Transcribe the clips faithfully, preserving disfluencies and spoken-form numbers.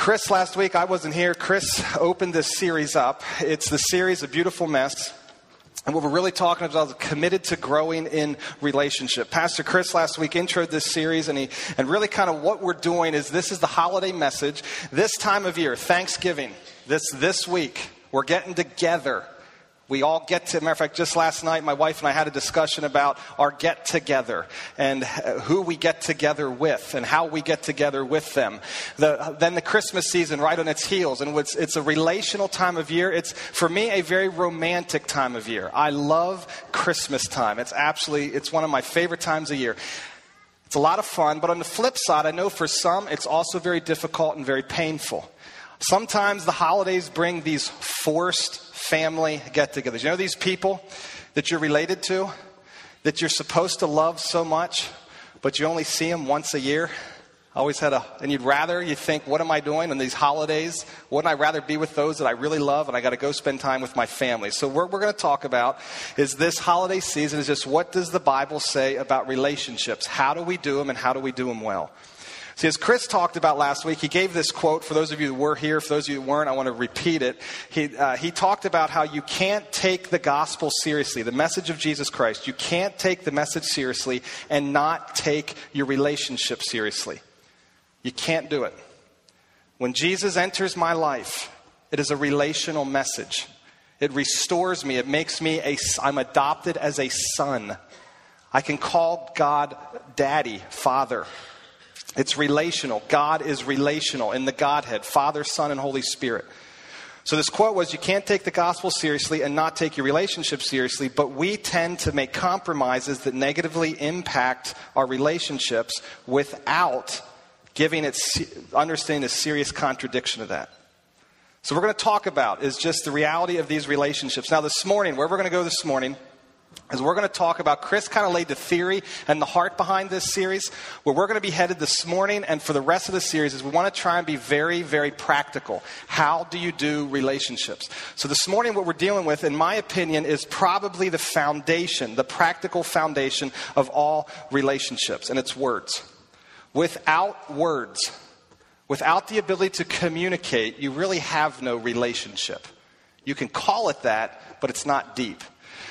Chris, last week, I wasn't here. Chris opened this series up. It's the series A Beautiful Mess. And what we're really talking about is committed to growing in relationship. Pastor Chris last week introed this series, and he and really kind of what we're doing is this is the holiday message. This time of year, Thanksgiving, this this week, we're getting together. We all get to, matter of fact, just last night, my wife and I had a discussion about our get-together and who we get together with and how we get together with them. The, then the Christmas season right on its heels. And it's, it's a relational time of year. It's, for me, a very romantic time of year. I love Christmas time. It's absolutely, it's one of my favorite times of year. It's a lot of fun. But on the flip side, I know for some, it's also very difficult and very painful. Sometimes the holidays bring these forced family get-togethers. You know these people that you're related to, that you're supposed to love so much, but you only see them once a year? I always had a, and you'd rather, you think, what am I doing on these holidays? Wouldn't I rather be with those that I really love, and I got to go spend time with my family? So what we're going to talk about is this holiday season is just what does the Bible say about relationships? How do we do them, and how do we do them well? See, as Chris talked about last week, he gave this quote. For those of you who were here, for those of you who weren't, I want to repeat it. He, uh, he talked about how you can't take the gospel seriously, the message of Jesus Christ. You can't take the message seriously and not take your relationship seriously. You can't do it. When Jesus enters my life, it is a relational message. It restores me. It makes me, a, I'm adopted as a son. I can call God Daddy, Father. It's relational. God is relational in the Godhead, Father, Son, and Holy Spirit. So this quote was, you can't take the gospel seriously and not take your relationship seriously, but we tend to make compromises that negatively impact our relationships without giving it, understanding a serious contradiction of that. So we're going to talk about is just the reality of these relationships. Now this morning, where we're going to go this morning, as we're going to talk about, Chris kind of laid the theory and the heart behind this series. Where we're going to be headed this morning and for the rest of the series is we want to try and be very, very practical. How do you do relationships? So this morning what we're dealing with, in my opinion, is probably the foundation, the practical foundation of all relationships, and it's words. Without words, without the ability to communicate, you really have no relationship. You can call it that, but it's not deep.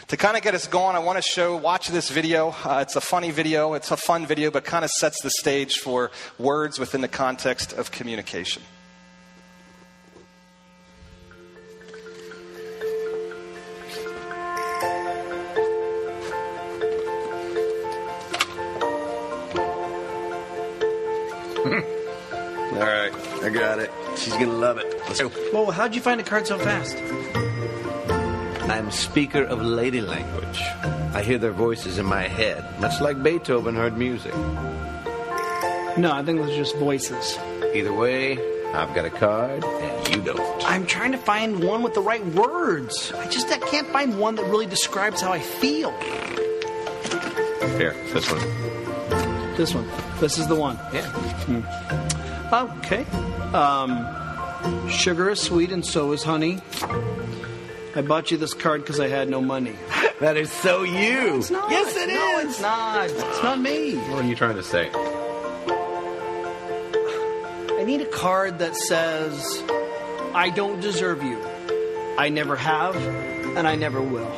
To kind of get us going, I want to show, watch this video. Uh, it's a funny video. It's a fun video, but kind of sets the stage for words within the context of communication. All right, I got it. She's going to love it. Let's go. Whoa, how'd you find a card so fast? I'm speaker of lady language. I hear their voices in my head, much like Beethoven heard music. No, I think it was just voices. Either way, I've got a card and you don't. I'm trying to find one with the right words. I just I can't find one that really describes how I feel. Here, this one. This one. This is the one. Yeah. Mm. Okay. Um, sugar is sweet and so is honey. I bought you this card because I had no money. That is so you. No, it's not. Yes, it no, is. No, it's not. It's not me. What are you trying to say? I need a card that says, I don't deserve you. I never have, and I never will.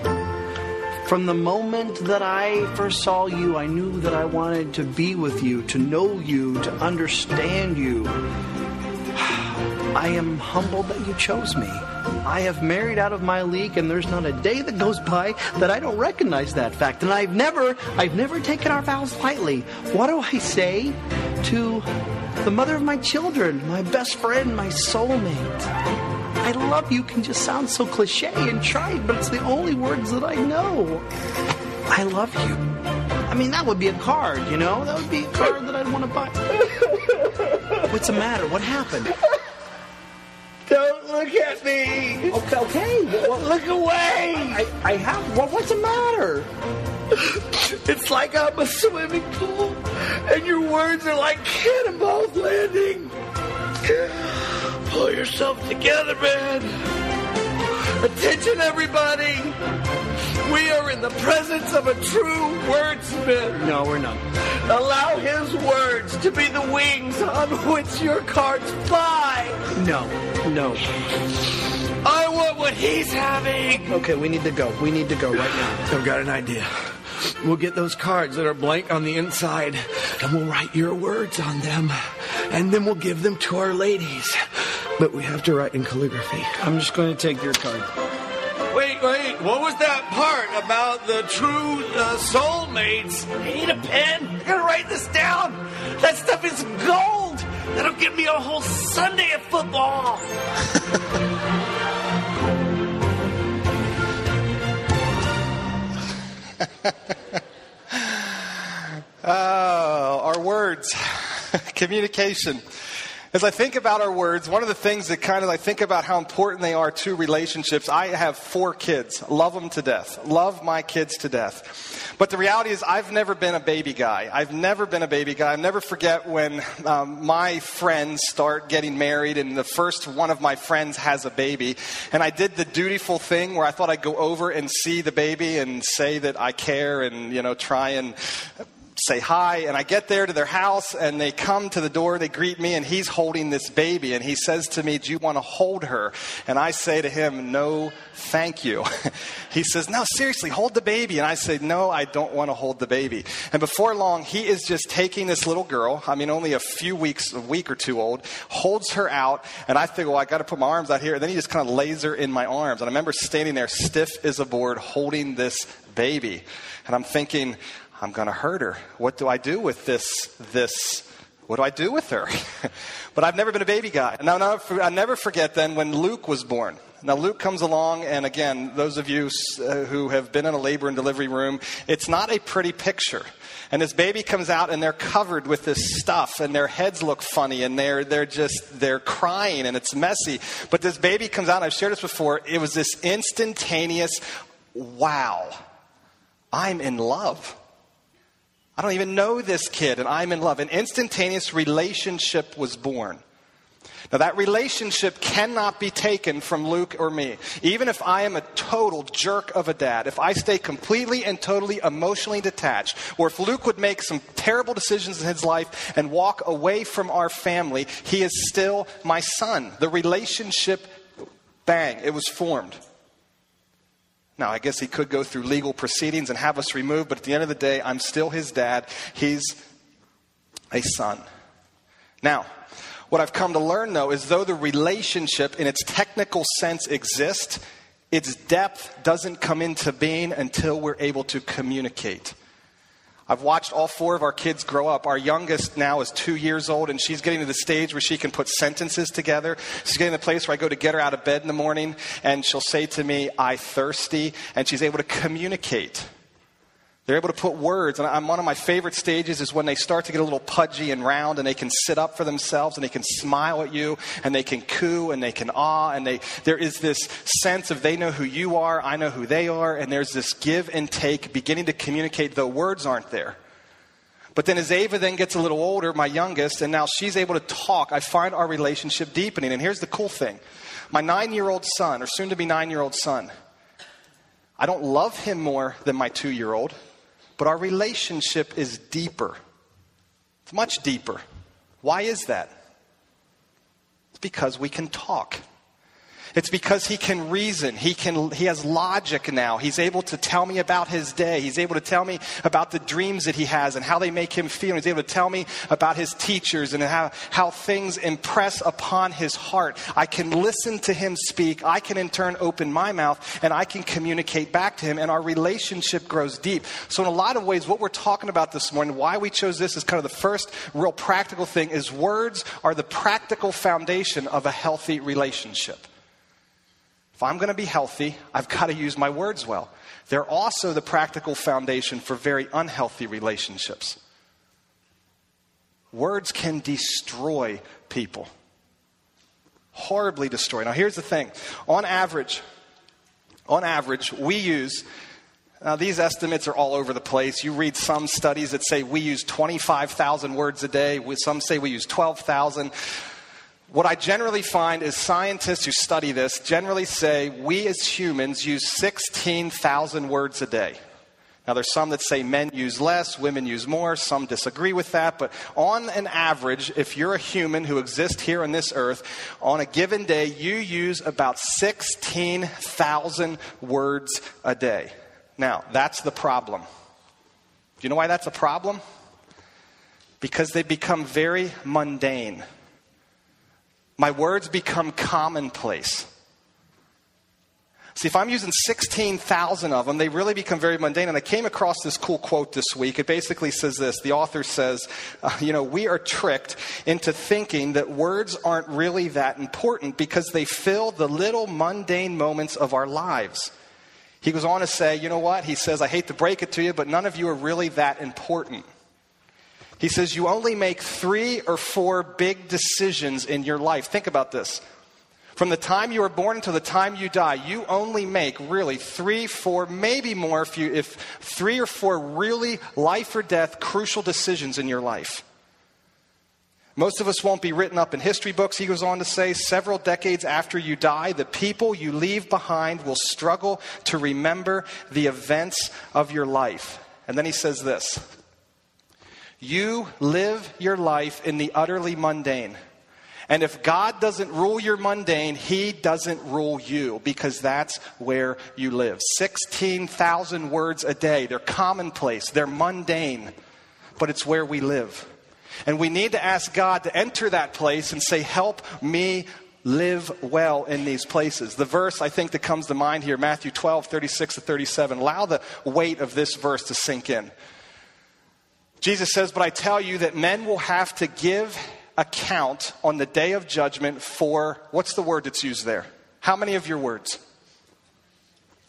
From the moment that I first saw you, I knew that I wanted to be with you, to know you, to understand you. I am humbled that you chose me. I have married out of my league, and there's not a day that goes by that I don't recognize that fact. And I've never, I've never taken our vows lightly. What do I say to the mother of my children, my best friend, my soulmate? I love you can just sound so cliche and trite, but it's the only words that I know. I love you. I mean, that would be a card, you know? That would be a card that I'd want to buy. What's the matter? What happened? Don't look at me. Okay. okay. Well, look away. I, I have. Well, what's the matter? It's like I'm a swimming pool, and your words are like cannonballs landing. Pull yourself together, man. Attention, everybody. We are in the presence of a true wordsmith. No, we're not. Allow his words to be the wings on which your cards fly. No. No. I want what he's having! Okay, we need to go. We need to go right now. I've got an idea. We'll get those cards that are blank on the inside, and we'll write your words on them, and then we'll give them to our ladies. But we have to write in calligraphy. I'm just going to take your card. Wait, wait, what was that part about the true uh, soulmates? I need a pen. I gotta write this down. That stuff is gold. That'll give me a whole Sunday of football. Oh, our words. Communication. As I think about our words, one of the things that kind of I think about how important they are to relationships. I have four kids. Love them to death. Love my kids to death. But the reality is I've never been a baby guy. I've never been a baby guy. I'll never forget when um, my friends start getting married and the first one of my friends has a baby. And I did the dutiful thing where I thought I'd go over and see the baby and say that I care and, you know, try and say hi. And I get there to their house and they come to the door, they greet me, and he's holding this baby, and he says to me, "Do you want to hold her?" And I say to him, "No, thank you." He says, "No, seriously, hold the baby." And I say, "No, I don't want to hold the baby." And before long, he is just taking this little girl, I mean, only a few weeks, a week or two old, holds her out, and I think, well, I got to put my arms out here. And then he just kind of lays her in my arms. And I remember standing there stiff as a board holding this baby. And I'm thinking, I'm going to hurt her. What do I do with this, this, what do I do with her? But I've never been a baby guy. And I'll never, I'll never forget then when Luke was born. Now, Luke comes along, and again, those of you uh, who have been in a labor and delivery room, it's not a pretty picture. And this baby comes out, and they're covered with this stuff, and their heads look funny, and they're they're just, they're crying, and it's messy. But this baby comes out, and I've shared this before, it was this instantaneous, wow, I'm in love. I don't even know this kid, and I'm in love. An instantaneous relationship was born. Now, that relationship cannot be taken from Luke or me. Even if I am a total jerk of a dad, if I stay completely and totally emotionally detached, or if Luke would make some terrible decisions in his life and walk away from our family, he is still my son. The relationship, bang, it was formed. Now, I guess he could go through legal proceedings and have us removed, but at the end of the day, I'm still his dad. He's a son. Now, what I've come to learn, though, is though the relationship in its technical sense exists, its depth doesn't come into being until we're able to communicate. I've watched all four of our kids grow up. Our youngest now is two years old, and she's getting to the stage where she can put sentences together. She's getting to the place where I go to get her out of bed in the morning, and she'll say to me, "I thirsty," and she's able to communicate. They're able to put words, and I'm, one of my favorite stages is when they start to get a little pudgy and round, and they can sit up for themselves, and they can smile at you, and they can coo, and they can ah, and they there is this sense of they know who you are, I know who they are, and there's this give and take, beginning to communicate, though words aren't there. But then as Ava then gets a little older, my youngest, and now she's able to talk, I find our relationship deepening. And here's the cool thing. My nine-year-old son, or soon-to-be nine-year-old son, I don't love him more than my two-year-old. But our relationship is deeper. It's much deeper. Why is that? It's because we can talk. It's because he can reason. He can. He has logic now. He's able to tell me about his day. He's able to tell me about the dreams that he has and how they make him feel. He's able to tell me about his teachers and how, how things impress upon his heart. I can listen to him speak. I can in turn open my mouth, and I can communicate back to him, and our relationship grows deep. So in a lot of ways, what we're talking about this morning, why we chose this as kind of the first real practical thing, is words are the practical foundation of a healthy relationship. If I'm going to be healthy, I've got to use my words well. They're also the practical foundation for very unhealthy relationships. Words can destroy people. Horribly destroy. Now, here's the thing. On average, on average, we use... Now, these estimates are all over the place. You read some studies that say we use twenty-five thousand words a day. Some say we use twelve thousand. What I generally find is scientists who study this generally say we as humans use sixteen thousand words a day. Now, there's some that say men use less, women use more. Some disagree with that. But on an average, if you're a human who exists here on this earth, on a given day, you use about sixteen thousand words a day. Now, that's the problem. Do you know why that's a problem? Because they become very mundane. My words become commonplace. See, if I'm using sixteen thousand of them, they really become very mundane. And I came across this cool quote this week. It basically says this. The author says, uh, you know, we are tricked into thinking that words aren't really that important because they fill the little mundane moments of our lives. He goes on to say, you know what? He says, I hate to break it to you, but none of you are really that important. He says, you only make three or four big decisions in your life. Think about this. From the time you are born until the time you die, you only make really three, four, maybe more, if you, if three or four really life or death crucial decisions in your life. Most of us won't be written up in history books, he goes on to say. Several decades after you die, the people you leave behind will struggle to remember the events of your life. And then he says this. You live your life in the utterly mundane. And if God doesn't rule your mundane, he doesn't rule you, because that's where you live. sixteen thousand words a day. They're commonplace. They're mundane. But it's where we live. And we need to ask God to enter that place and say, help me live well in these places. The verse I think that comes to mind here, Matthew twelve, thirty-six to thirty-seven. Allow the weight of this verse to sink in. Jesus says, but I tell you that men will have to give account on the day of judgment for, what's the word that's used there? How many of your words?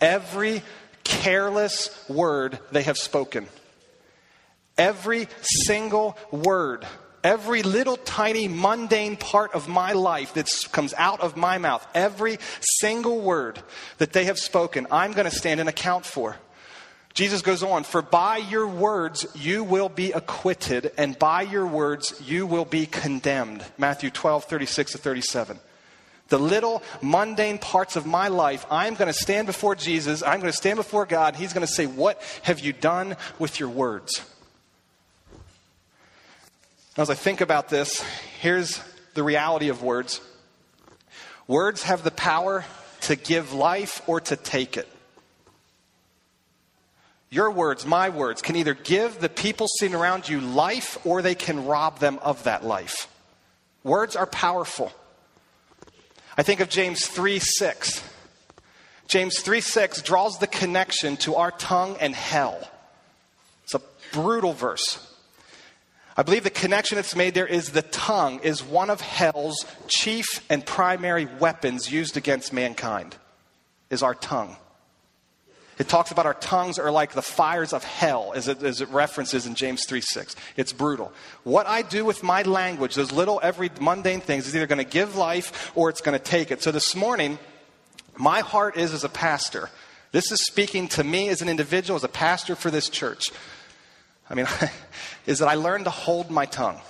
Every careless word they have spoken. Every single word, every little tiny mundane part of my life that comes out of my mouth, every single word that they have spoken, I'm going to stand and account for. Jesus goes on, for by your words you will be acquitted, and by your words you will be condemned. Matthew twelve, thirty-six to thirty-seven. The little mundane parts of my life, I'm going to stand before Jesus, I'm going to stand before God, he's going to say, what have you done with your words? As I think about this, here's the reality of words. Words have the power to give life or to take it. Your words, my words, can either give the people sitting around you life, or they can rob them of that life. Words are powerful. I think of James three six. James three six draws the connection to our tongue and hell. It's a brutal verse. I believe the connection that's made there is the tongue is one of hell's chief and primary weapons used against mankind, is our tongue. It talks about our tongues are like the fires of hell, as it, as it references in James three six. It's brutal. What I do with my language, those little every mundane things, is either going to give life or it's going to take it. So this morning, my heart is as a pastor. This is speaking to me as an individual, as a pastor for this church. I mean, is that I learned to hold my tongue.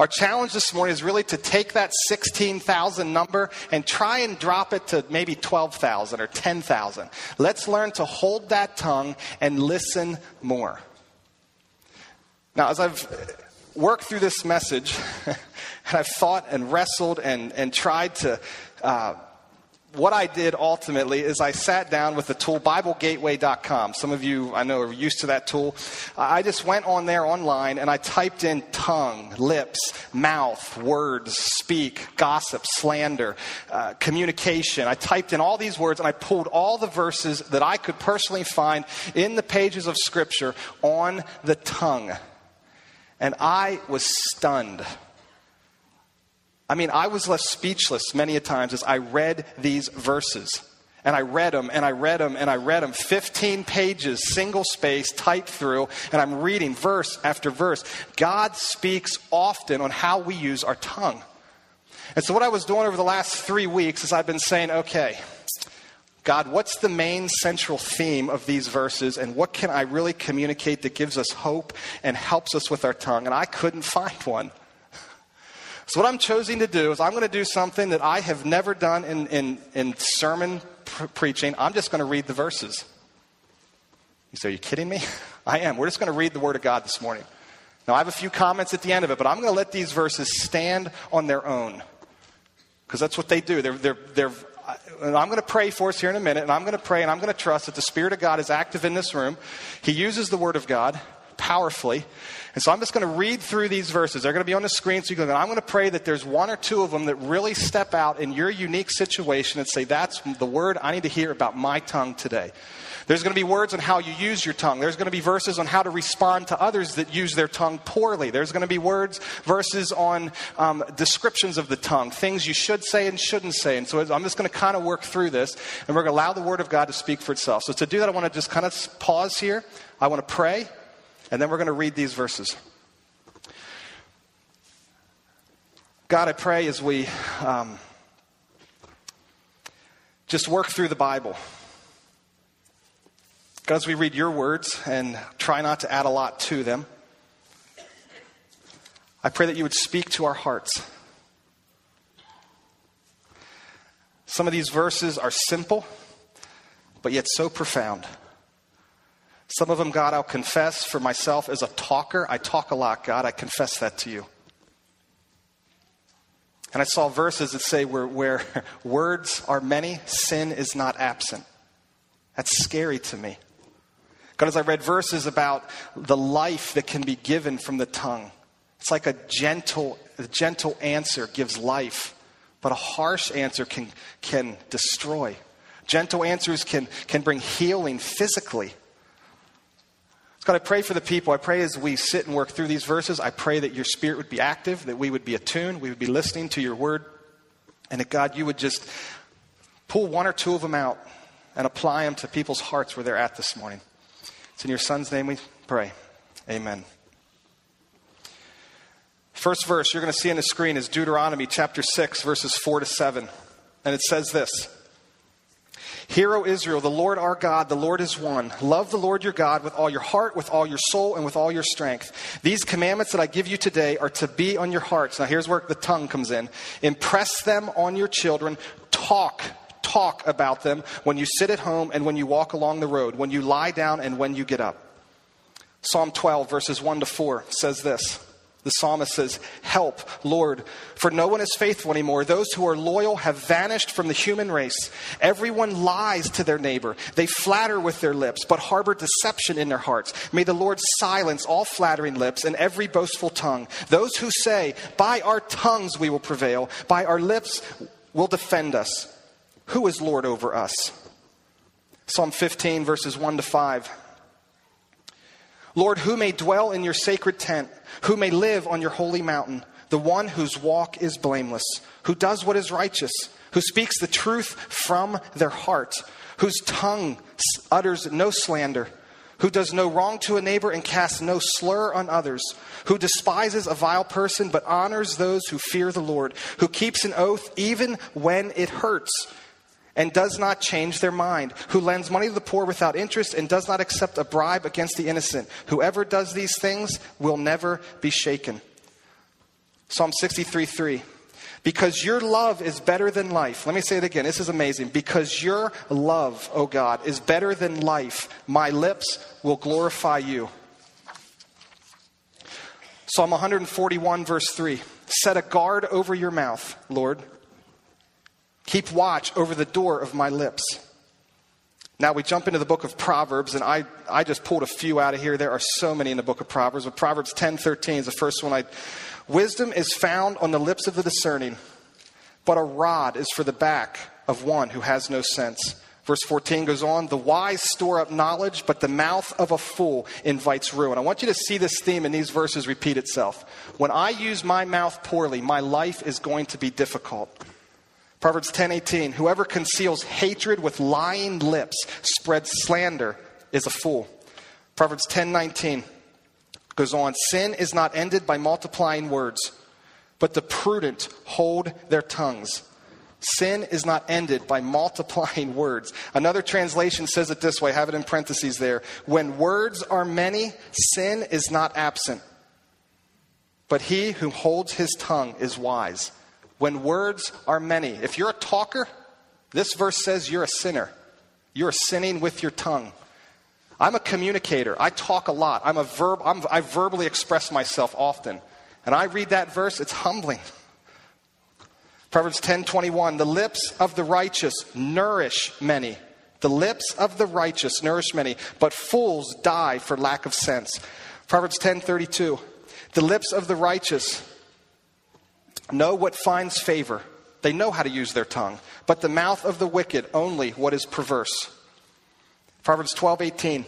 Our challenge this morning is really to take that sixteen thousand number and try and drop it to maybe twelve thousand or ten thousand. Let's learn to hold that tongue and listen more. Now, as I've worked through this message, and I've thought and wrestled and, and tried to, uh, what I did ultimately is I sat down with the tool, Bible Gateway dot com. Some of you, I know, are used to that tool. I just went on there online and I typed in tongue, lips, mouth, words, speak, gossip, slander, uh, communication. I typed in all these words and I pulled all the verses that I could personally find in the pages of Scripture on the tongue. And I was stunned. I mean, I was left speechless many a times as I read these verses. And I read them, and I read them, and I read them. fifteen pages, single space, typed through, and I'm reading verse after verse. God speaks often on how we use our tongue. And so what I was doing over the last three weeks is I've been saying, okay, God, what's the main central theme of these verses, and what can I really communicate that gives us hope and helps us with our tongue? And I couldn't find one. So what I'm choosing to do is I'm going to do something that I have never done in, in, in sermon pre- preaching. I'm just going to read the verses. You say, are you kidding me? I am. We're just going to read the Word of God this morning. Now, I have a few comments at the end of it, but I'm going to let these verses stand on their own because that's what they do. They're, they're, they're, and I'm going to pray for us here in a minute, and I'm going to pray, and I'm going to trust that the Spirit of God is active in this room. He uses the Word of God powerfully. And so I'm just going to read through these verses. They're going to be on the screen. So you can, I'm going to pray that there's one or two of them that really step out in your unique situation and say, that's the word I need to hear about my tongue today. There's going to be words on how you use your tongue. There's going to be verses on how to respond to others that use their tongue poorly. There's going to be words, verses on um, descriptions of the tongue, things you should say and shouldn't say. And so I'm just going to kind of work through this, and we're going to allow the Word of God to speak for itself. So to do that, I want to just kind of pause here. I want to pray, and then we're going to read these verses. God, I pray as we um, just work through the Bible. God, as we read your words and try not to add a lot to them, I pray that you would speak to our hearts. Some of these verses are simple, but yet so profound. Some of them, God, I'll confess for myself as a talker. I talk a lot, God. I confess that to you. And I saw verses that say where, where words are many, sin is not absent. That's scary to me. God, as I read verses about the life that can be given from the tongue, it's like a gentle, a gentle answer gives life, but a harsh answer can, can destroy. Gentle answers can, can bring healing physically. God, I pray for the people. I pray as we sit and work through these verses, I pray that your Spirit would be active, that we would be attuned, we would be listening to your word, and that, God, you would just pull one or two of them out and apply them to people's hearts where they're at this morning. It's in your Son's name we pray. Amen. First verse you're going to see on the screen is Deuteronomy chapter six, verses four to seven. And it says this. Hear, O Israel, the Lord our God, the Lord is one. Love the Lord your God with all your heart, with all your soul, and with all your strength. These commandments that I give you today are to be on your hearts. Now here's where the tongue comes in. Impress them on your children. Talk Talk about them when you sit at home and when you walk along the road, when you lie down and when you get up. Psalm twelve, verses one to four says this. The psalmist says, help, Lord, for no one is faithful anymore. Those who are loyal have vanished from the human race. Everyone lies to their neighbor. They flatter with their lips, but harbor deception in their hearts. May the Lord silence all flattering lips and every boastful tongue. Those who say, by our tongues we will prevail, by our lips will defend us. Who is Lord over us? Psalm fifteen, verses one to five. Lord, who may dwell in your sacred tent? Who may live on your holy mountain? The one whose walk is blameless, who does what is righteous, who speaks the truth from their heart, whose tongue utters no slander, who does no wrong to a neighbor and casts no slur on others, who despises a vile person but honors those who fear the Lord, who keeps an oath even when it hurts, and does not change their mind, who lends money to the poor without interest and does not accept a bribe against the innocent. Whoever does these things will never be shaken. Psalm sixty-three, three. Because your love is better than life. Let me say it again. This is amazing. Because your love, O God, is better than life, my lips will glorify you. Psalm one forty-one, verse three. Set a guard over your mouth, Lord. Keep watch over the door of my lips. Now we jump into the book of Proverbs, and I, I just pulled a few out of here. There are so many in the book of Proverbs. But Proverbs ten thirteen is the first one. I, Wisdom is found on the lips of the discerning, but a rod is for the back of one who has no sense. Verse fourteen goes on, the wise store up knowledge, but the mouth of a fool invites ruin. I want you to see this theme in these verses repeat itself. When I use my mouth poorly, my life is going to be difficult. Proverbs ten eighteen, whoever conceals hatred with lying lips, spreads slander, is a fool. Proverbs ten nineteen goes on, sin is not ended by multiplying words, but the prudent hold their tongues. Sin is not ended by multiplying words. Another translation says it this way, have it in parentheses there. When words are many, sin is not absent, but he who holds his tongue is wise. When words are many. If you're a talker, this verse says you're a sinner. You're sinning with your tongue. I'm a communicator. I talk a lot. I'm a verb. I'm, I verbally express myself often. And I read that verse, it's humbling. Proverbs ten twenty-one, the lips of the righteous nourish many. The lips of the righteous nourish many, but fools die for lack of sense. Proverbs ten thirty-two, the lips of the righteous know what finds favor. They know how to use their tongue, but the mouth of the wicked only what is perverse. Proverbs twelve eighteen,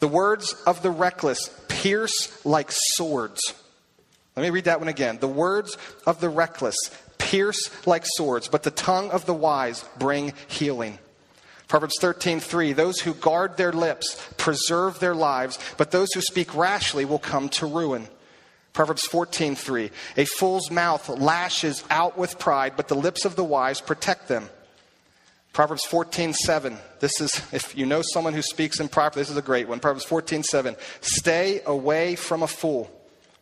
the words of the reckless pierce like swords. Let me read that one again. The words of the reckless pierce like swords, but the tongue of the wise bring healing. Proverbs thirteen three, those who guard their lips preserve their lives, but those who speak rashly will come to ruin. Proverbs fourteen three, a fool's mouth lashes out with pride, but the lips of the wise protect them. Proverbs fourteen seven, this is, if you know someone who speaks improperly, this is a great one. Proverbs fourteen seven, stay away from a fool,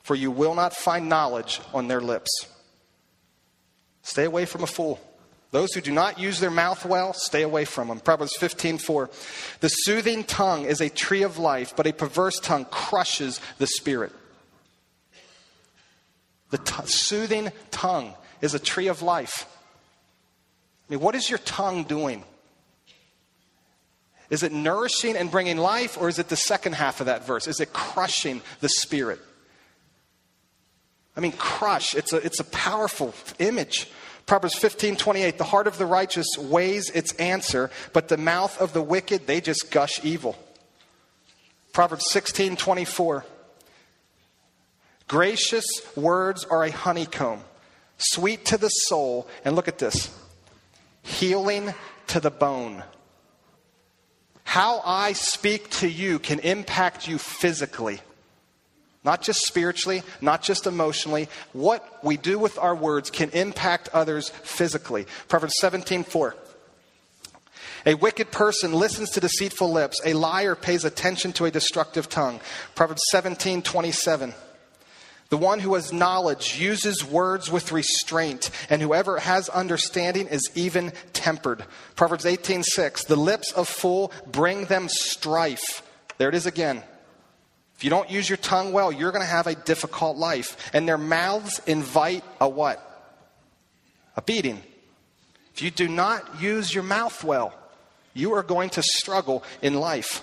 for you will not find knowledge on their lips. Stay away from a fool. Those who do not use their mouth well, stay away from them. Proverbs fifteen four. The soothing tongue is a tree of life, but a perverse tongue crushes the spirit. The t- soothing tongue is a tree of life. I mean, what is your tongue doing? Is it nourishing and bringing life, or is it the second half of that verse? Is it crushing the spirit? I mean, crush, it's a, it's a powerful image. Proverbs fifteen twenty-eight, the heart of the righteous weighs its answer, but the mouth of the wicked, they just gush evil. Proverbs sixteen twenty-four, gracious words are a honeycomb, sweet to the soul, and look at this, healing to the bone. How I speak to you can impact you physically. Not just spiritually, not just emotionally. What we do with our words can impact others physically. Proverbs seventeen four. A wicked person listens to deceitful lips. A liar pays attention to a destructive tongue. Proverbs seventeen twenty-seven. The one who has knowledge uses words with restraint, and whoever has understanding is even tempered. Proverbs eighteen six. The lips of fool bring them strife. There it is again. If you don't use your tongue well, you're going to have a difficult life. And their mouths invite a what? A beating. If you do not use your mouth well, you are going to struggle in life.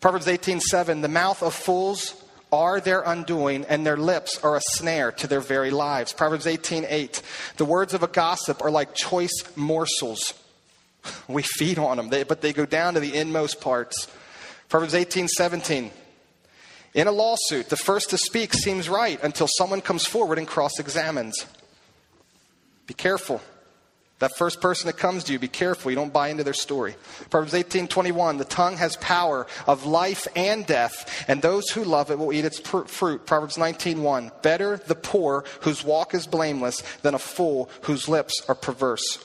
Proverbs eighteen seven, the mouth of fools are their undoing, and their lips are a snare to their very lives. Proverbs eighteen eight, the words of a gossip are like choice morsels. We feed on them, they, but they go down to the inmost parts. Proverbs eighteen seventeen. In a lawsuit, the first to speak seems right until someone comes forward and cross-examines. Be careful. That first person that comes to you, be careful. You don't buy into their story. Proverbs eighteen twenty-one, the tongue has power of life and death, and those who love it will eat its fruit. Proverbs nineteen one, better the poor whose walk is blameless than a fool whose lips are perverse.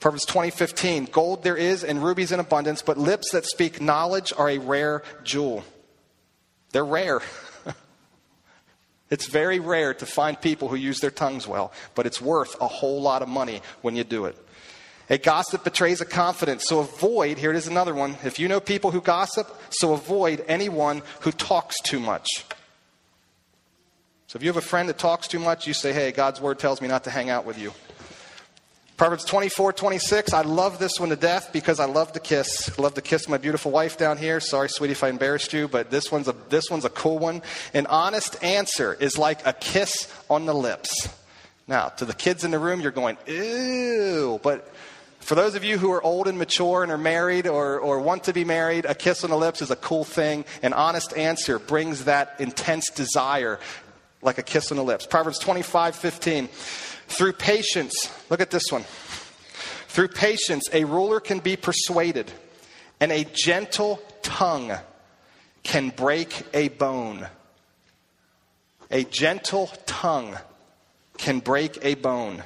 Proverbs twenty fifteen, gold there is and rubies in abundance, but lips that speak knowledge are a rare jewel. They're rare. It's very rare to find people who use their tongues well, but it's worth a whole lot of money when you do it. A gossip betrays a confidence, so avoid, here it is another one, if you know people who gossip, so avoid anyone who talks too much. So if you have a friend that talks too much, you say, hey, God's word tells me not to hang out with you. Proverbs twenty-four twenty-six, I love this one to death because I love to kiss. I love to kiss my beautiful wife down here. Sorry, sweetie, if I embarrassed you, but this one's a this one's a cool one. An honest answer is like a kiss on the lips. Now, to the kids in the room, you're going, ew. But for those of you who are old and mature and are married or, or want to be married, a kiss on the lips is a cool thing. An honest answer brings that intense desire like a kiss on the lips. Proverbs twenty-five fifteen. Through patience, look at this one. Through patience, a ruler can be persuaded, and a gentle tongue can break a bone. A gentle tongue can break a bone.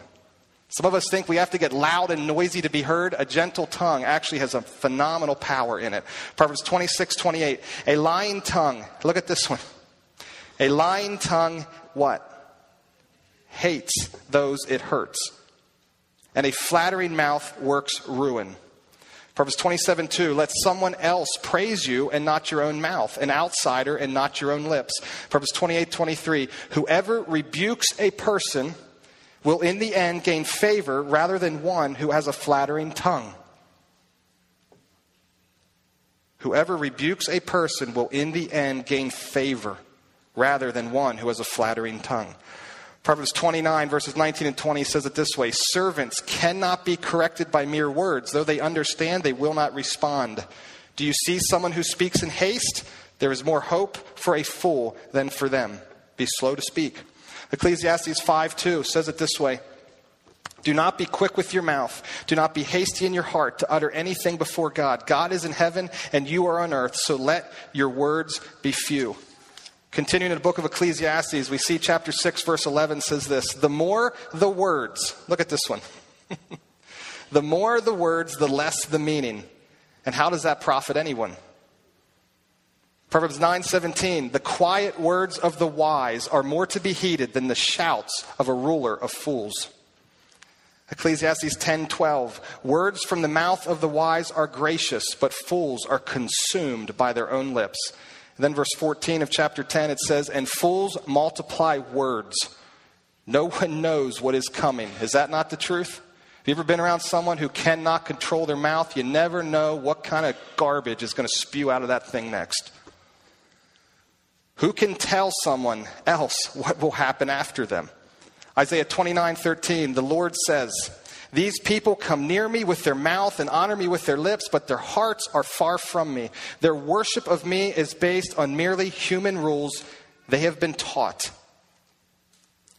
Some of us think we have to get loud and noisy to be heard. A gentle tongue actually has a phenomenal power in it. Proverbs twenty-six twenty-eight. A lying tongue, look at this one. A lying tongue, what? Hates those it hurts, and a flattering mouth works ruin. Proverbs twenty-seven two, let someone else praise you and not your own mouth, an outsider and not your own lips. Proverbs twenty-eight twenty-three, whoever rebukes a person will in the end gain favor rather than one who has a flattering tongue. Whoever rebukes a person will in the end gain favor rather than one who has a flattering tongue. Proverbs twenty-nine, verses nineteen and twenty says it this way. Servants cannot be corrected by mere words. Though they understand, they will not respond. Do you see someone who speaks in haste? There is more hope for a fool than for them. Be slow to speak. Ecclesiastes five two says it this way. Do not be quick with your mouth. Do not be hasty in your heart to utter anything before God. God is in heaven and you are on earth, so let your words be few. Continuing in the book of Ecclesiastes, we see chapter six, verse eleven says this. The more the words, look at this one. The more the words, the less the meaning. And how does that profit anyone? Proverbs nine seventeen, the quiet words of the wise are more to be heeded than the shouts of a ruler of fools. Ecclesiastes ten twelve, words from the mouth of the wise are gracious, but fools are consumed by their own lips. And then verse fourteen of chapter ten, it says, and fools multiply words. No one knows what is coming. Is that not the truth? Have you ever been around someone who cannot control their mouth? You never know what kind of garbage is going to spew out of that thing next. Who can tell someone else what will happen after them? Isaiah twenty-nine thirteen, the Lord says, these people come near me with their mouth and honor me with their lips, but their hearts are far from me. Their worship of me is based on merely human rules they have been taught.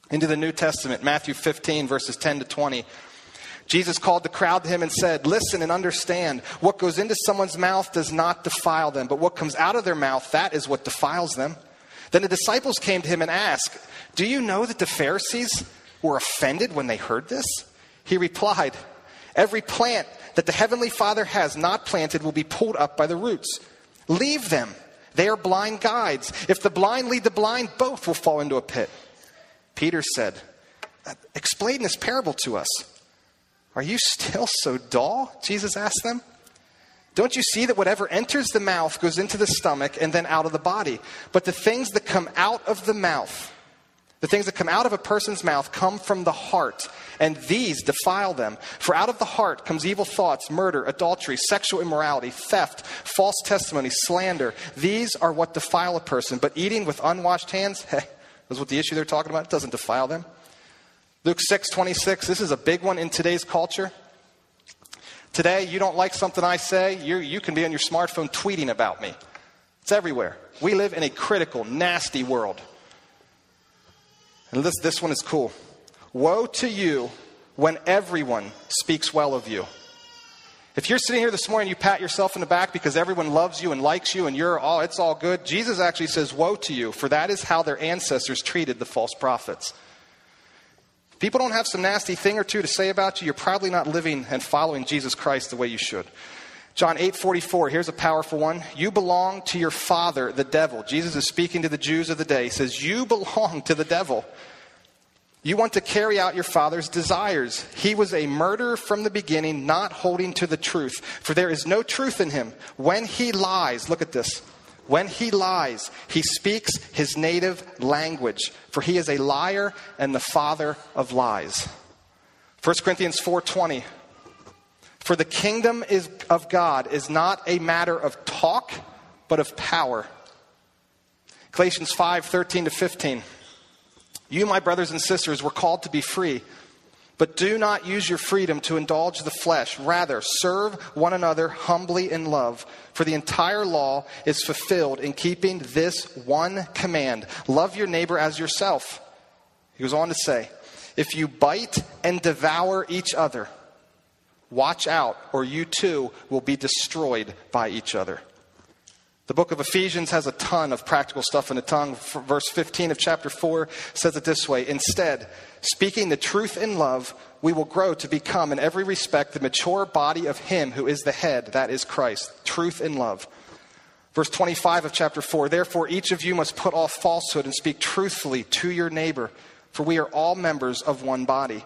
Into the New Testament, Matthew fifteen, verses ten to twenty. Jesus called the crowd to him and said, listen and understand, what goes into someone's mouth does not defile them, but what comes out of their mouth, that is what defiles them. Then the disciples came to him and asked, do you know that the Pharisees were offended when they heard this? He replied, every plant that the heavenly Father has not planted will be pulled up by the roots. Leave them. They are blind guides. If the blind lead the blind, both will fall into a pit. Peter said, explain this parable to us. Are you still so dull? Jesus asked them. Don't you see that whatever enters the mouth goes into the stomach and then out of the body? But the things that come out of the mouth, the things that come out of a person's mouth come from the heart, and these defile them. For out of the heart comes evil thoughts, murder, adultery, sexual immorality, theft, false testimony, slander. These are what defile a person. But eating with unwashed hands, hey, that's what the issue they're talking about. It doesn't defile them. Luke six twenty-six, this is a big one in today's culture. Today, you don't like something I say, you, you can be on your smartphone tweeting about me. It's everywhere. We live in a critical, nasty world. And this, this one is cool. Woe to you when everyone speaks well of you. If you're sitting here this morning, you pat yourself in the back because everyone loves you and likes you and you're all, it's all good. Jesus actually says, woe to you, for that is how their ancestors treated the false prophets. If people don't have some nasty thing or two to say about you, you're probably not living and following Jesus Christ the way you should. John eight forty-four, here's a powerful one. You belong to your father, the devil. Jesus is speaking to the Jews of the day. He says, you belong to the devil. You want to carry out your father's desires. He was a murderer from the beginning, not holding to the truth. For there is no truth in him. When he lies, look at this. When he lies, he speaks his native language. For he is a liar and the father of lies. First Corinthians four twenty. For the kingdom is of God is not a matter of talk, but of power. Galatians five thirteen to fifteen. You, my brothers and sisters, were called to be free, but do not use your freedom to indulge the flesh. Rather, serve one another humbly in love. For the entire law is fulfilled in keeping this one command. Love your neighbor as yourself. He goes on to say, if you bite and devour each other, watch out, or you too will be destroyed by each other. The book of Ephesians has a ton of practical stuff in the tongue. Verse fifteen of chapter four says it this way. Instead, speaking the truth in love, we will grow to become in every respect the mature body of him who is the head, that is Christ. Truth in love. Verse twenty-five of chapter four. Therefore, each of you must put off falsehood and speak truthfully to your neighbor, for we are all members of one body.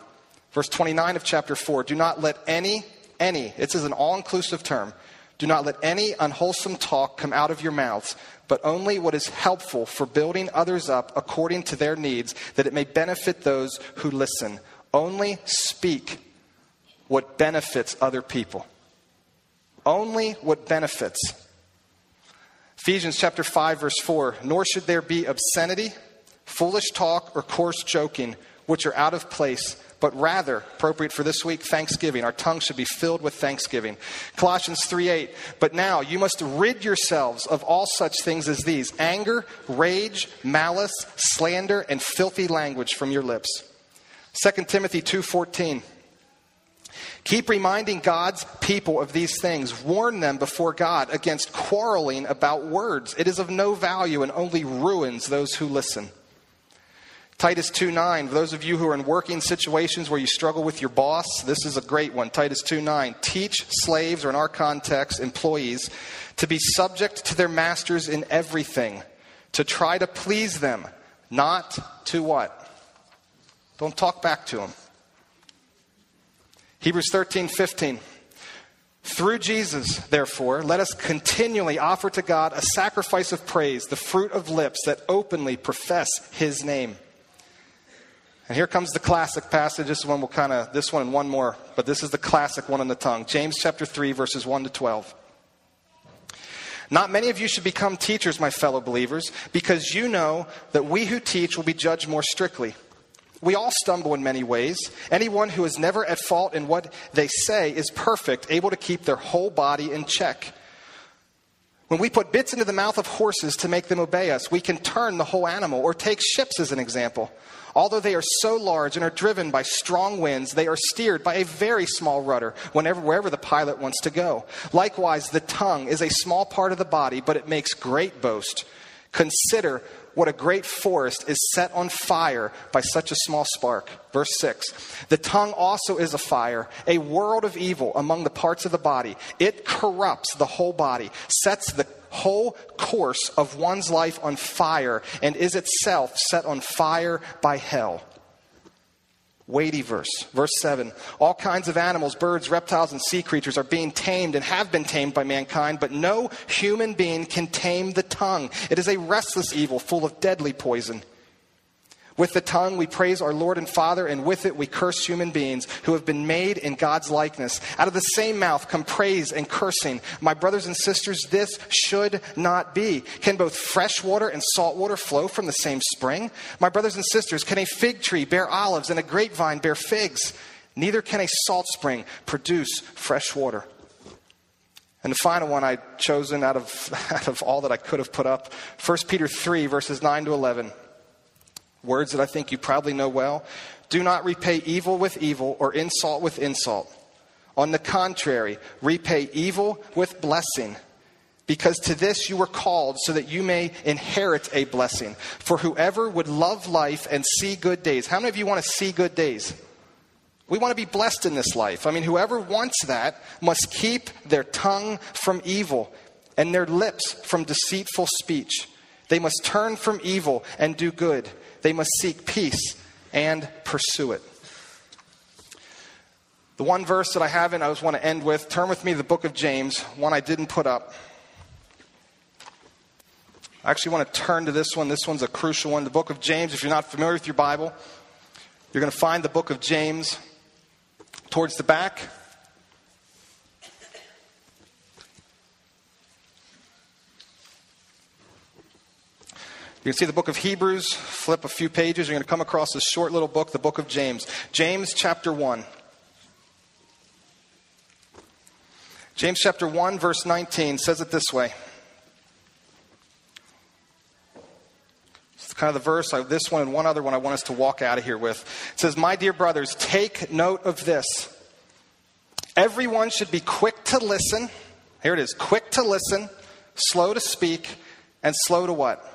Verse twenty-nine of chapter four, do not let any any, this is an all-inclusive term, do not let any unwholesome talk come out of your mouths, but only what is helpful for building others up according to their needs, that it may benefit those who listen. Only speak what benefits other people. Only what benefits. Ephesians chapter five, verse four, nor should there be obscenity, foolish talk, or coarse joking, which are out of place, but rather, appropriate for this week, thanksgiving. Our tongue should be filled with thanksgiving. Colossians three eight, but now you must rid yourselves of all such things as these, anger, rage, malice, slander, and filthy language from your lips. Second Timothy two fourteen, keep reminding God's people of these things. Warn them before God against quarreling about words. It is of no value and only ruins those who listen. Titus two nine, for those of you who are in working situations where you struggle with your boss, this is a great one. Titus two nine, teach slaves, or in our context, employees, to be subject to their masters in everything, to try to please them, not to what? Don't talk back to them. Hebrews thirteen fifteen, through Jesus, therefore, let us continually offer to God a sacrifice of praise, the fruit of lips that openly profess his name. And here comes the classic passage. This one will kind of, this one and one more, but this is the classic one on the tongue. James chapter three, verses one to twelve. Not many of you should become teachers, my fellow believers, because you know that we who teach will be judged more strictly. We all stumble in many ways. Anyone who is never at fault in what they say is perfect, able to keep their whole body in check. When we put bits into the mouth of horses to make them obey us, we can turn the whole animal, or take ships as an example. Although they are so large and are driven by strong winds, they are steered by a very small rudder whenever, wherever the pilot wants to go. Likewise, the tongue is a small part of the body, but it makes great boast. Consider what a great forest is set on fire by such a small spark. Verse six, the tongue also is a fire, a world of evil among the parts of the body. It corrupts the whole body, sets the whole course of one's life on fire, and is itself set on fire by hell. Weighty verse. Verse seven, all kinds of animals, birds, reptiles, and sea creatures are being tamed and have been tamed by mankind, but no human being can tame the tongue. It is a restless evil full of deadly poison. With the tongue we praise our Lord and Father, and with it we curse human beings who have been made in God's likeness. Out of the same mouth come praise and cursing. My brothers and sisters, this should not be. Can both fresh water and salt water flow from the same spring? My brothers and sisters, can a fig tree bear olives and a grapevine bear figs? Neither can a salt spring produce fresh water. And the final one I'd chosen out of, out of all that I could have put up, First Peter three, verses nine to eleven. Words that I think you probably know well. Do not repay evil with evil or insult with insult. On the contrary, repay evil with blessing, because to this you were called, so that you may inherit a blessing. For whoever would love life and see good days. How many of you want to see good days? We want to be blessed in this life. I mean, whoever wants that must keep their tongue from evil and their lips from deceitful speech. They must turn from evil and do good. They must seek peace and pursue it. The one verse that I haven't, I just want to end with. Turn with me the book of James, one I didn't put up. I actually want to turn to this one. This one's a crucial one. The book of James, if you're not familiar with your Bible, you're going to find the book of James towards the back. You can see the book of Hebrews, flip a few pages. You're going to come across this short little book, the book of James. James chapter one. James chapter one, verse nineteen says it this way. It's kind of the verse, I, this one and one other one I want us to walk out of here with. It says, my dear brothers, take note of this. Everyone should be quick to listen. Here it is, quick to listen, slow to speak, and slow to what?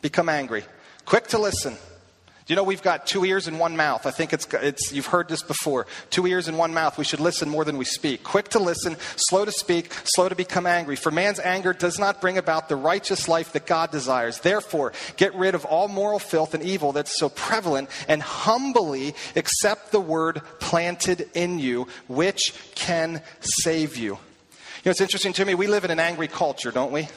Become angry. Quick to listen. Do you know we've got two ears and one mouth? I think it's, it's you've heard this before. Two ears and one mouth. We should listen more than we speak. Quick to listen, slow to speak, slow to become angry. For man's anger does not bring about the righteous life that God desires. Therefore, get rid of all moral filth and evil that's so prevalent, and humbly accept the word planted in you, which can save you. You know, it's interesting to me. We live in an angry culture, don't we?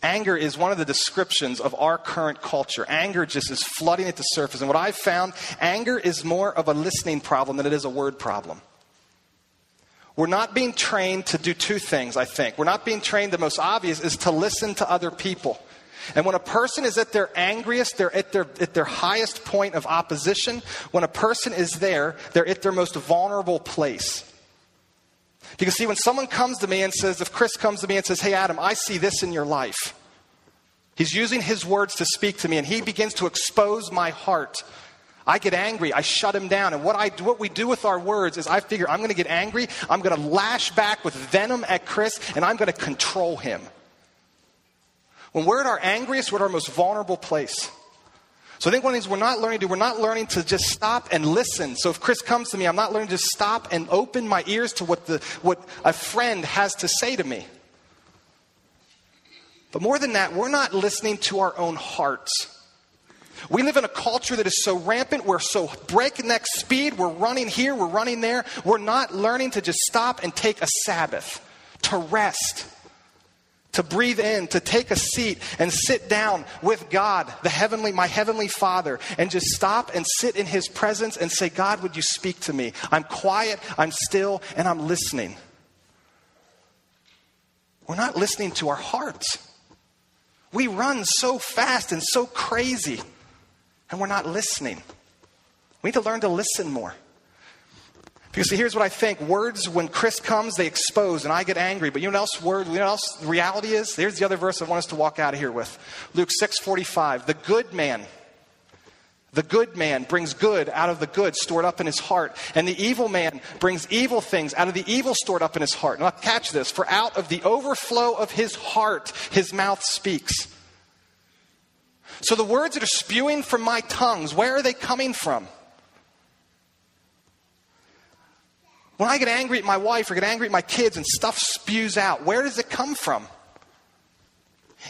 Anger is one of the descriptions of our current culture. Anger just is flooding at the surface. And what I've found, anger is more of a listening problem than it is a word problem. We're not being trained to do two things, I think. We're not being trained, the most obvious, is to listen to other people. And when a person is at their angriest, they're at their, at their highest point of opposition. When a person is there, they're at their most vulnerable place. Because see, when someone comes to me and says, if Chris comes to me and says, hey, Adam, I see this in your life. He's using his words to speak to me, and he begins to expose my heart. I get angry. I shut him down. And what I what we do with our words is I figure I'm going to get angry. I'm going to lash back with venom at Chris, and I'm going to control him. When we're at our angriest, we're at our most vulnerable place. So I think one of the things we're not learning to do, we're not learning to just stop and listen. So if Chris comes to me, I'm not learning to just stop and open my ears to what, the, what a friend has to say to me. But more than that, we're not listening to our own hearts. We live in a culture that is so rampant, we're so breakneck speed, we're running here, we're running there. We're not learning to just stop and take a Sabbath, to rest, to breathe in, to take a seat and sit down with God, the heavenly, my heavenly Father, and just stop and sit in his presence and say, God, would you speak to me? I'm quiet, I'm still, and I'm listening. We're not listening to our hearts. We run so fast and so crazy, and we're not listening. We need to learn to listen more. Because see, here's what I think. Words, when Chris comes, they expose, and I get angry. But you know what else word, you know what else the reality is? Here's the other verse I want us to walk out of here with. Luke six forty-five. The good man, the good man brings good out of the good stored up in his heart. And the evil man brings evil things out of the evil stored up in his heart. Now catch this. For out of the overflow of his heart, his mouth speaks. So the words that are spewing from my tongues, where are they coming from? When I get angry at my wife or get angry at my kids and stuff spews out, where does it come from?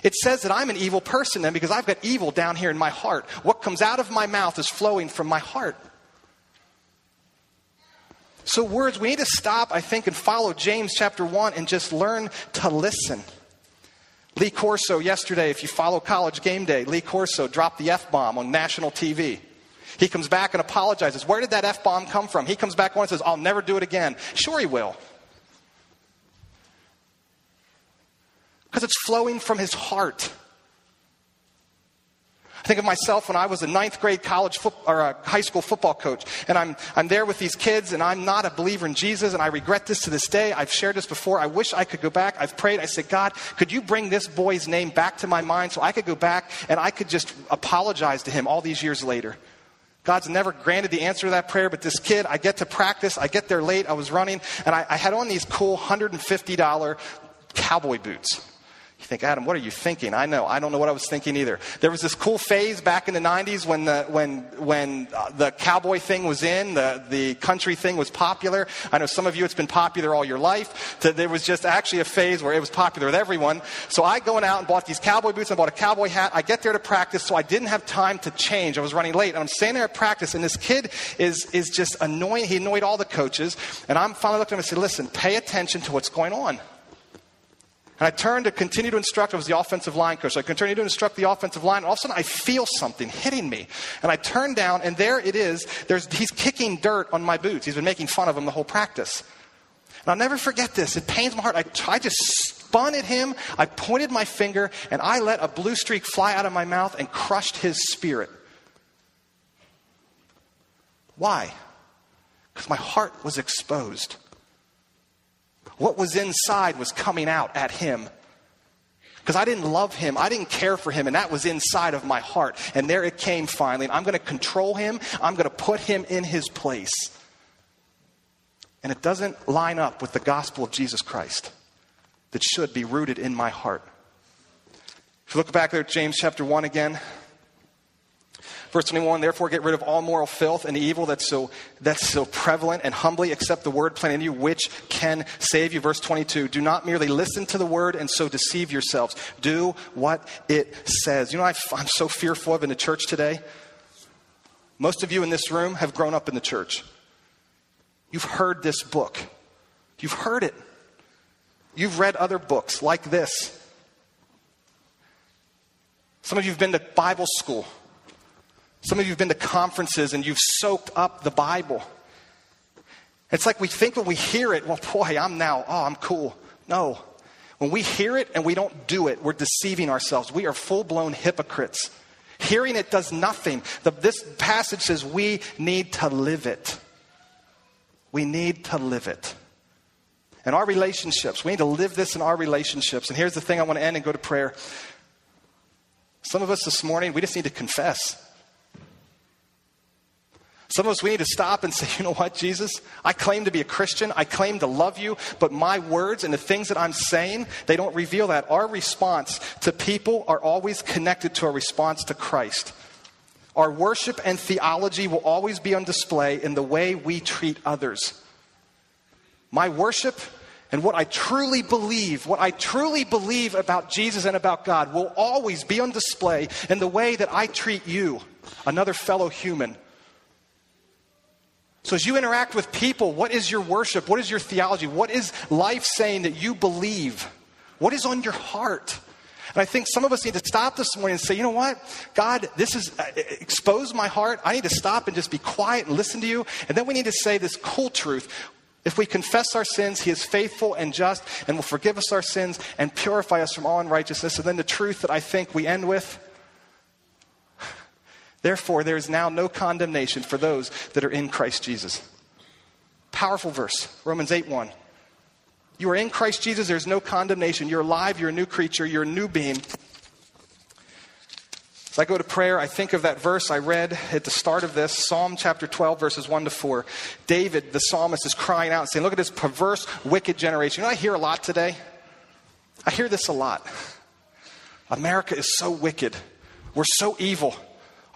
It says that I'm an evil person then because I've got evil down here in my heart. What comes out of my mouth is flowing from my heart. So words, we need to stop, I think, and follow James chapter one and just learn to listen. Lee Corso yesterday, if you follow College Game Day, Lee Corso dropped the F-bomb on national T V. He comes back and apologizes. Where did that F-bomb come from? He comes back on and says, I'll never do it again. Sure he will. Because it's flowing from his heart. I think of myself when I was a ninth grade college foot, or a high school football coach. And I'm, I'm there with these kids, and I'm not a believer in Jesus, and I regret this to this day. I've shared this before. I wish I could go back. I've prayed. I said, God, could you bring this boy's name back to my mind so I could go back and I could just apologize to him all these years later? God's never granted the answer to that prayer, but this kid, I get to practice. I get there late. I was running, and I, I had on these cool one hundred fifty dollars cowboy boots. You think, Adam, what are you thinking? I know. I don't know what I was thinking either. There was this cool phase back in the nineties when the, when, when the cowboy thing was in, the, the country thing was popular. I know some of you, it's been popular all your life. So there was just actually a phase where it was popular with everyone. So I going out and bought these cowboy boots. I bought a cowboy hat. I get there to practice, so I didn't have time to change. I was running late. And I'm standing there at practice, and this kid is, is just annoying. He annoyed all the coaches. And I'm finally looking at him and said, listen, pay attention to what's going on. And I turned to continue to instruct. I was the offensive line coach. So I continued to instruct the offensive line. And all of a sudden, I feel something hitting me. And I turn down, and there it is. There's, he's kicking dirt on my boots. He's been making fun of them the whole practice. And I'll never forget this. It pains my heart. I, I just spun at him. I pointed my finger, and I let a blue streak fly out of my mouth and crushed his spirit. Why? Because my heart was exposed. What was inside was coming out at him. Because I didn't love him. I didn't care for him. And that was inside of my heart. And there it came finally. And I'm going to control him. I'm going to put him in his place. And it doesn't line up with the gospel of Jesus Christ that should be rooted in my heart. If you look back there at James chapter one again, Verse twenty-one, therefore get rid of all moral filth and evil that's so that's so prevalent, and humbly accept the word planted in you, which can save you. Verse twenty-two, do not merely listen to the word and so deceive yourselves. Do what it says. You know, I've, I'm so fearful of in the church today. Most of you in this room have grown up in the church. You've heard this book. You've heard it. You've read other books like this. Some of you have been to Bible school. Some of you have been to conferences and you've soaked up the Bible. It's like we think when we hear it, well, boy, I'm now, oh, I'm cool. No. When we hear it and we don't do it, we're deceiving ourselves. We are full-blown hypocrites. Hearing it does nothing. The, this passage says we need to live it. We need to live it. In our relationships, we need to live this in our relationships. And here's the thing, I want to end and go to prayer. Some of us this morning, we just need to confess. Some of us, we need to stop and say, you know what, Jesus? I claim to be a Christian. I claim to love you. But my words and the things that I'm saying, they don't reveal that. Our response to people are always connected to our response to Christ. Our worship and theology will always be on display in the way we treat others. My worship and what I truly believe, what I truly believe about Jesus and about God will always be on display in the way that I treat you, another fellow human. So as you interact with people, what is your worship? What is your theology? What is life saying that you believe? What is on your heart? And I think some of us need to stop this morning and say, you know what? God, this is, uh, expose my heart. I need to stop and just be quiet and listen to you. And then we need to say this cool truth. If we confess our sins, he is faithful and just and will forgive us our sins and purify us from all unrighteousness. And then the truth that I think we end with, therefore, there is now no condemnation for those that are in Christ Jesus. Powerful verse, Romans eight one. You are in Christ Jesus, there is no condemnation. You're alive, you're a new creature, you're a new being. As I go to prayer, I think of that verse I read at the start of this, Psalm chapter twelve, verses one to four. David, the psalmist, is crying out and saying, look at this perverse, wicked generation. You know, I hear a lot today. I hear this a lot. America is so wicked. We're so evil.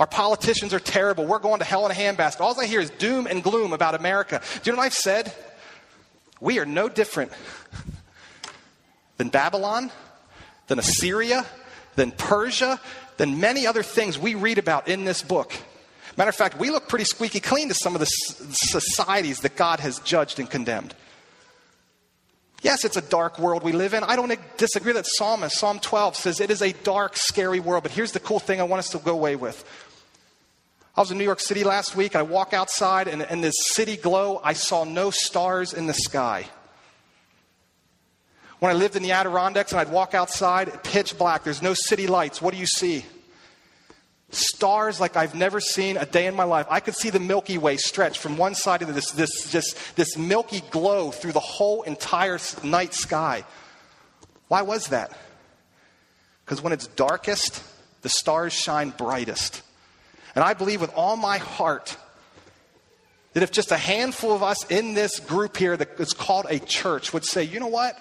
Our politicians are terrible. We're going to hell in a handbasket. All I hear is doom and gloom about America. Do you know what I've said? We are no different than Babylon, than Assyria, than Persia, than many other things we read about in this book. Matter of fact, we look pretty squeaky clean to some of the societies that God has judged and condemned. Yes, it's a dark world we live in. I don't disagree that Psalmist, Psalm twelve says it is a dark, scary world. But here's the cool thing I want us to go away with. I was in New York City last week. I walk outside and in this city glow, I saw no stars in the sky. When I lived in the Adirondacks and I'd walk outside, pitch black, there's no city lights. What do you see? Stars like I've never seen a day in my life. I could see the Milky Way stretch from one side of this, this, just this milky glow through the whole entire night sky. Why was that? Because when it's darkest, the stars shine brightest. And I believe with all my heart that if just a handful of us in this group here that is called a church would say, you know what?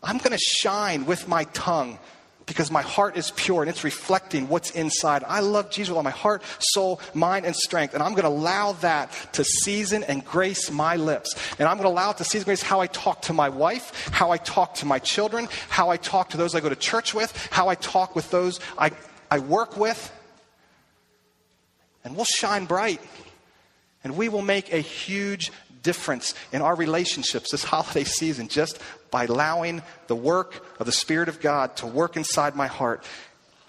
I'm going to shine with my tongue. Because my heart is pure and it's reflecting what's inside. I love Jesus with all my heart, soul, mind, and strength. And I'm going to allow that to season and grace my lips. And I'm going to allow it to season and grace how I talk to my wife, how I talk to my children, how I talk to those I go to church with, how I talk with those I, I work with. And we'll shine bright. And we will make a huge difference in our relationships this holiday season just by allowing the work of the Spirit of God to work inside my heart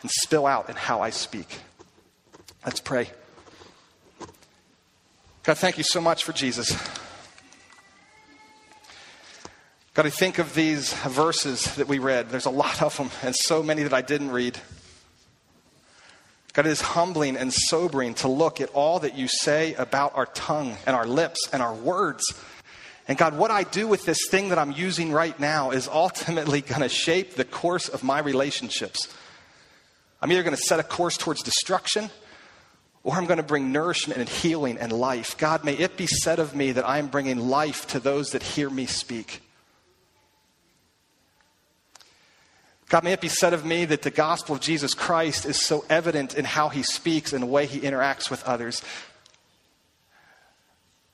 and spill out in how I speak. Let's pray. God, thank you so much for Jesus. God, I think of these verses that we read. There's a lot of them and so many that I didn't read. God, it is humbling and sobering to look at all that you say about our tongue and our lips and our words. And God, what I do with this thing that I'm using right now is ultimately going to shape the course of my relationships. I'm either going to set a course towards destruction or I'm going to bring nourishment and healing and life. God, may it be said of me that I am bringing life to those that hear me speak. God, may it be said of me that the gospel of Jesus Christ is so evident in how he speaks and the way he interacts with others.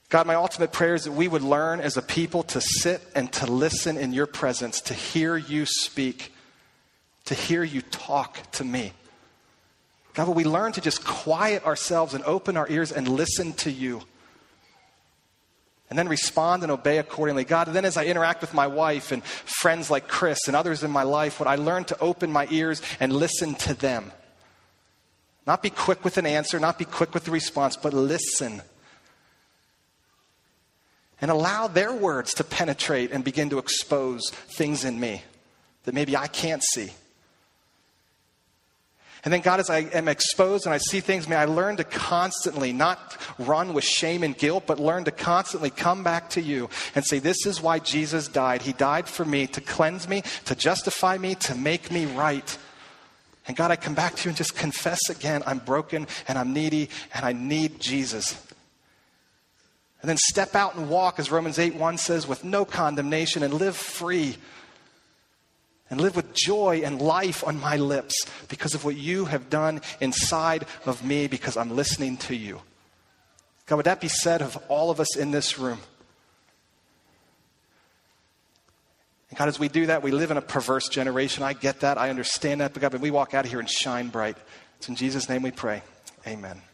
God, my ultimate prayer is that we would learn as a people to sit and to listen in your presence, to hear you speak, to hear you talk to me. God, would we learn to just quiet ourselves and open our ears and listen to you, and then respond and obey accordingly. God, and then as I interact with my wife and friends like Chris and others in my life, would I learn to open my ears and listen to them? Not be quick with an answer, not be quick with the response, but listen. And allow their words to penetrate and begin to expose things in me that maybe I can't see. And then, God, as I am exposed and I see things, may I learn to constantly not run with shame and guilt, but learn to constantly come back to you and say, this is why Jesus died. He died for me, to cleanse me, to justify me, to make me right. And, God, I come back to you and just confess again, I'm broken and I'm needy and I need Jesus. And then step out and walk, as Romans eight one says, with no condemnation, and live free. And live with joy and life on my lips because of what you have done inside of me, because I'm listening to you. God, would that be said of all of us in this room? And God, as we do that, we live in a perverse generation. I get that. I understand that. But God, when we walk out of here and shine bright, it's in Jesus' name we pray. Amen.